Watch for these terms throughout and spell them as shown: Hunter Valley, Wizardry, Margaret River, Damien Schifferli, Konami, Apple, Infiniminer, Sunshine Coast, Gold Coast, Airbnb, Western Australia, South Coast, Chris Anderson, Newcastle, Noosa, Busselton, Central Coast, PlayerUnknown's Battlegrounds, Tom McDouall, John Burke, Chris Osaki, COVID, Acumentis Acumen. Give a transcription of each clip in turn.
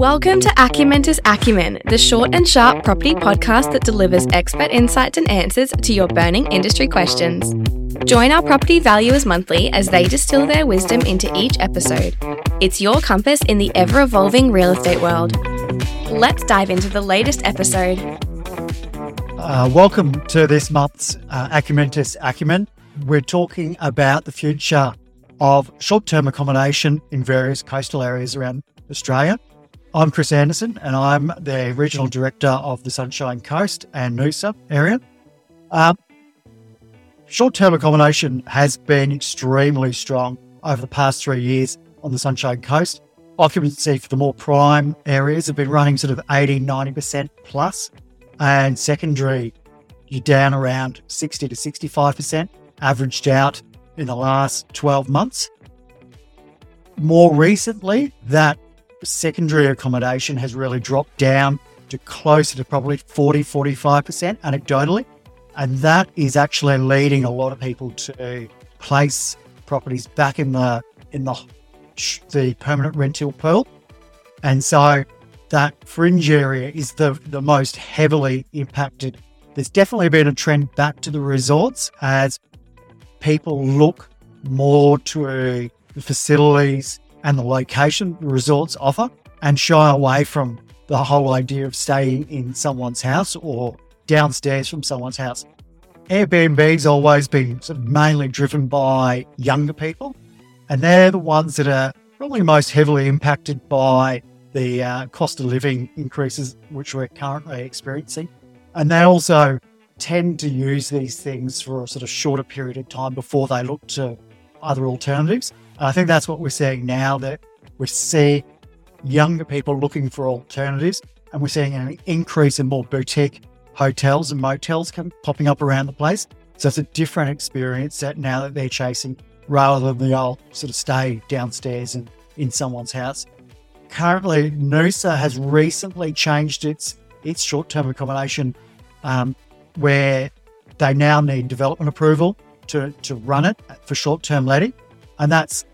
Welcome to Acumentis Acumen, the short and sharp property podcast that delivers expert insights and answers to your burning industry questions. Join our property valuers monthly as they distill their wisdom into each episode. It's your compass in the ever-evolving real estate world. Let's dive into the latest episode. Welcome to this month's Acumentis Acumen. We're talking about the future of short-term accommodation in various coastal areas around Australia. I'm Chris Anderson and I'm the Regional Director of the Sunshine Coast and Noosa area. Short-term accommodation has been extremely strong over the past 3 years on the Sunshine Coast. Occupancy for the more prime areas have been running sort of 80, 90% plus, and secondary, you're down around 60 to 65%, averaged out in the last 12 months. More recently, that secondary accommodation has really dropped down to closer to probably 40, 45% anecdotally. And that is actually leading a lot of people to place properties back in the permanent rental pool. And so that fringe area is the most heavily impacted. There's definitely been a trend back to the resorts as people look more to the facilities and the location the resorts offer and shy away from the whole idea of staying in someone's house or downstairs from someone's house. Airbnb's always been sort of mainly driven by younger people, and they're the ones that are probably most heavily impacted by the cost of living increases which we're currently experiencing. And they also tend to use these things for a sort of shorter period of time before they look to other alternatives. And I think that's what we're seeing now, that we see younger people looking for alternatives, and we're seeing an increase in more boutique hotels and motels popping up around the place. So it's a different experience that now that they're chasing, rather than the old sort of stay downstairs and in someone's house. Currently, Noosa has recently changed its short-term accommodation where they now need development approval to run it for short-term letting. And that's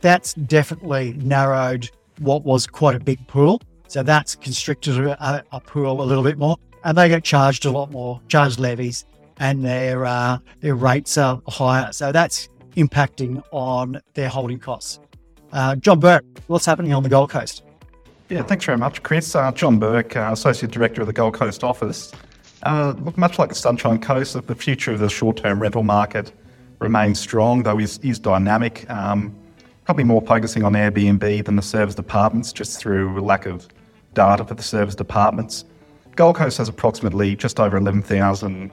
definitely narrowed what was quite a big pool. So that's constricted a pool a little bit more, and they get charged a lot more, charged levies, and their rates are higher. So that's impacting on their holding costs. John Burke, what's happening on the Gold Coast? Yeah, thanks very much, Chris. John Burke, Associate Director of the Gold Coast Office. Look, much like the Sunshine Coast, the future of the short-term rental market remains strong, though is dynamic, probably more focusing on Airbnb than the service departments, just through lack of data for the service departments. Gold Coast has approximately just over 11,000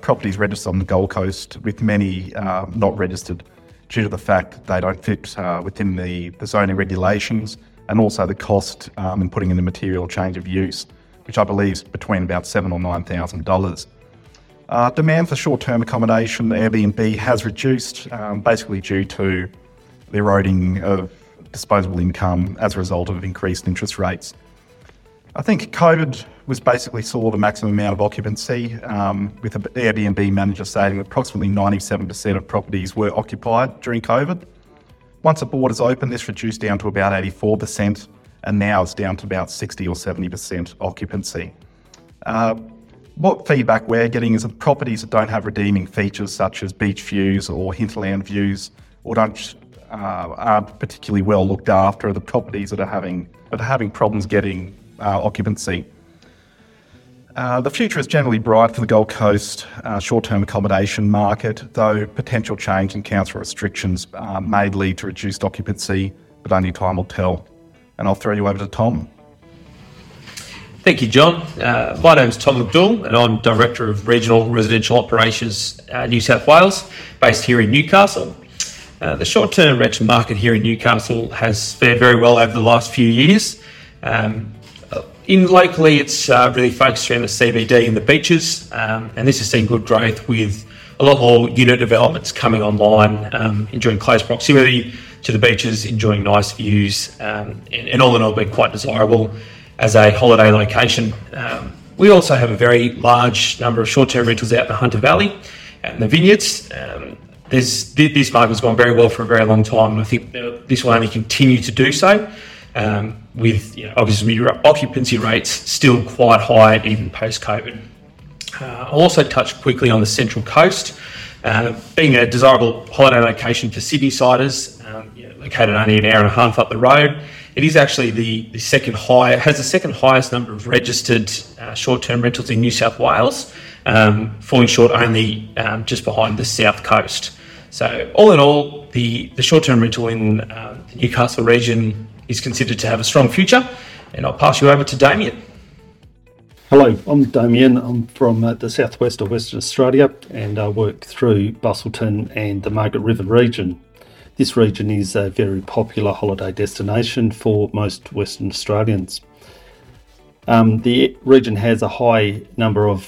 properties registered on the Gold Coast, with many not registered due to the fact that they don't fit within the zoning regulations, and also the cost in putting in a material change of use, which I believe is between about $7,000 or $9,000. Demand for short-term accommodation, Airbnb, has reduced, basically due to the eroding of disposable income as a result of increased interest rates. I think COVID was basically saw the maximum amount of occupancy, with an Airbnb manager stating that approximately 97% of properties were occupied during COVID. Once the borders opened, this reduced down to about 84%, and now it's down to about 60 or 70% occupancy. What feedback we're getting is that properties that don't have redeeming features such as beach views or hinterland views, or aren't particularly well looked after, are the properties that are having problems getting occupancy. The future is generally bright for the Gold Coast short-term accommodation market, though potential change in council restrictions may lead to reduced occupancy, but only time will tell. And I'll throw you over to Tom. Thank you, John. My name's Tom McDouall, and I'm Director of Regional Residential Operations, New South Wales, based here in Newcastle. The short-term rental market here in Newcastle has fared very well over the last few years. Locally, it's really focused around the CBD and the beaches, and this has seen good growth with a lot more unit developments coming online, enjoying close proximity to the beaches, enjoying nice views, and all in all, been quite desirable as a holiday location. We also have a very large number of short-term rentals out in the Hunter Valley and the vineyards. This market has gone very well for a very long time, and I think this will only continue to do so. with, you know, obviously occupancy rates still quite high even post-COVID. I'll also touch quickly on the Central Coast. Being a desirable holiday location for Sydney-siders, located only an hour and a half up the road, it is actually the second highest number of registered short-term rentals in New South Wales, falling short only just behind the South Coast. So all in all, the short-term rental in the Newcastle region is considered to have a strong future, and I'll pass you over to Damien. Hello, I'm Damien. I'm from the southwest of Western Australia, and I work through Busselton and the Margaret River region. This region is a very popular holiday destination for most Western Australians. The region has a high number of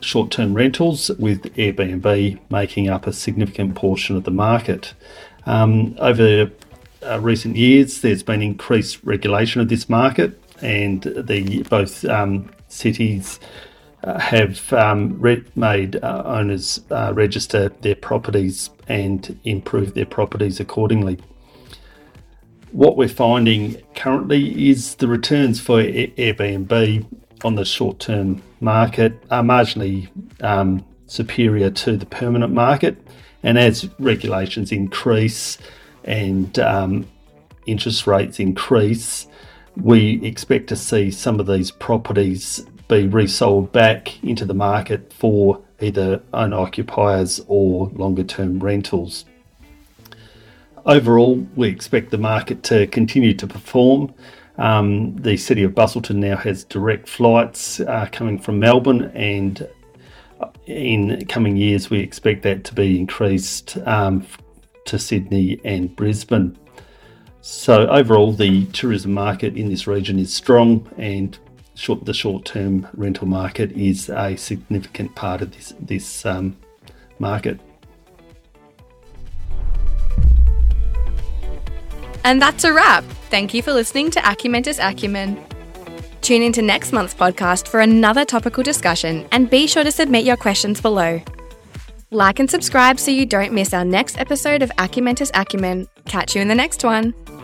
short-term rentals, with Airbnb making up a significant portion of the market. Over recent years, there's been increased regulation of this market, and both cities have made owners register their properties and improve their properties accordingly. What we're finding currently is the returns for Airbnb on the short-term market are marginally superior to the permanent market, and as regulations increase and interest rates increase, we expect to see some of these properties be resold back into the market for either owner-occupiers or longer-term rentals. Overall, we expect the market to continue to perform. The city of Busselton now has direct flights coming from Melbourne, and in coming years we expect that to be increased to Sydney and Brisbane. So overall, the tourism market in this region is strong, and the short-term rental market is a significant part of this market. And that's a wrap. Thank you for listening to Acumentis Acumen. Tune into next month's podcast for another topical discussion, and be sure to submit your questions below. Like and subscribe so you don't miss our next episode of Acumentis Acumen. Catch you in the next one.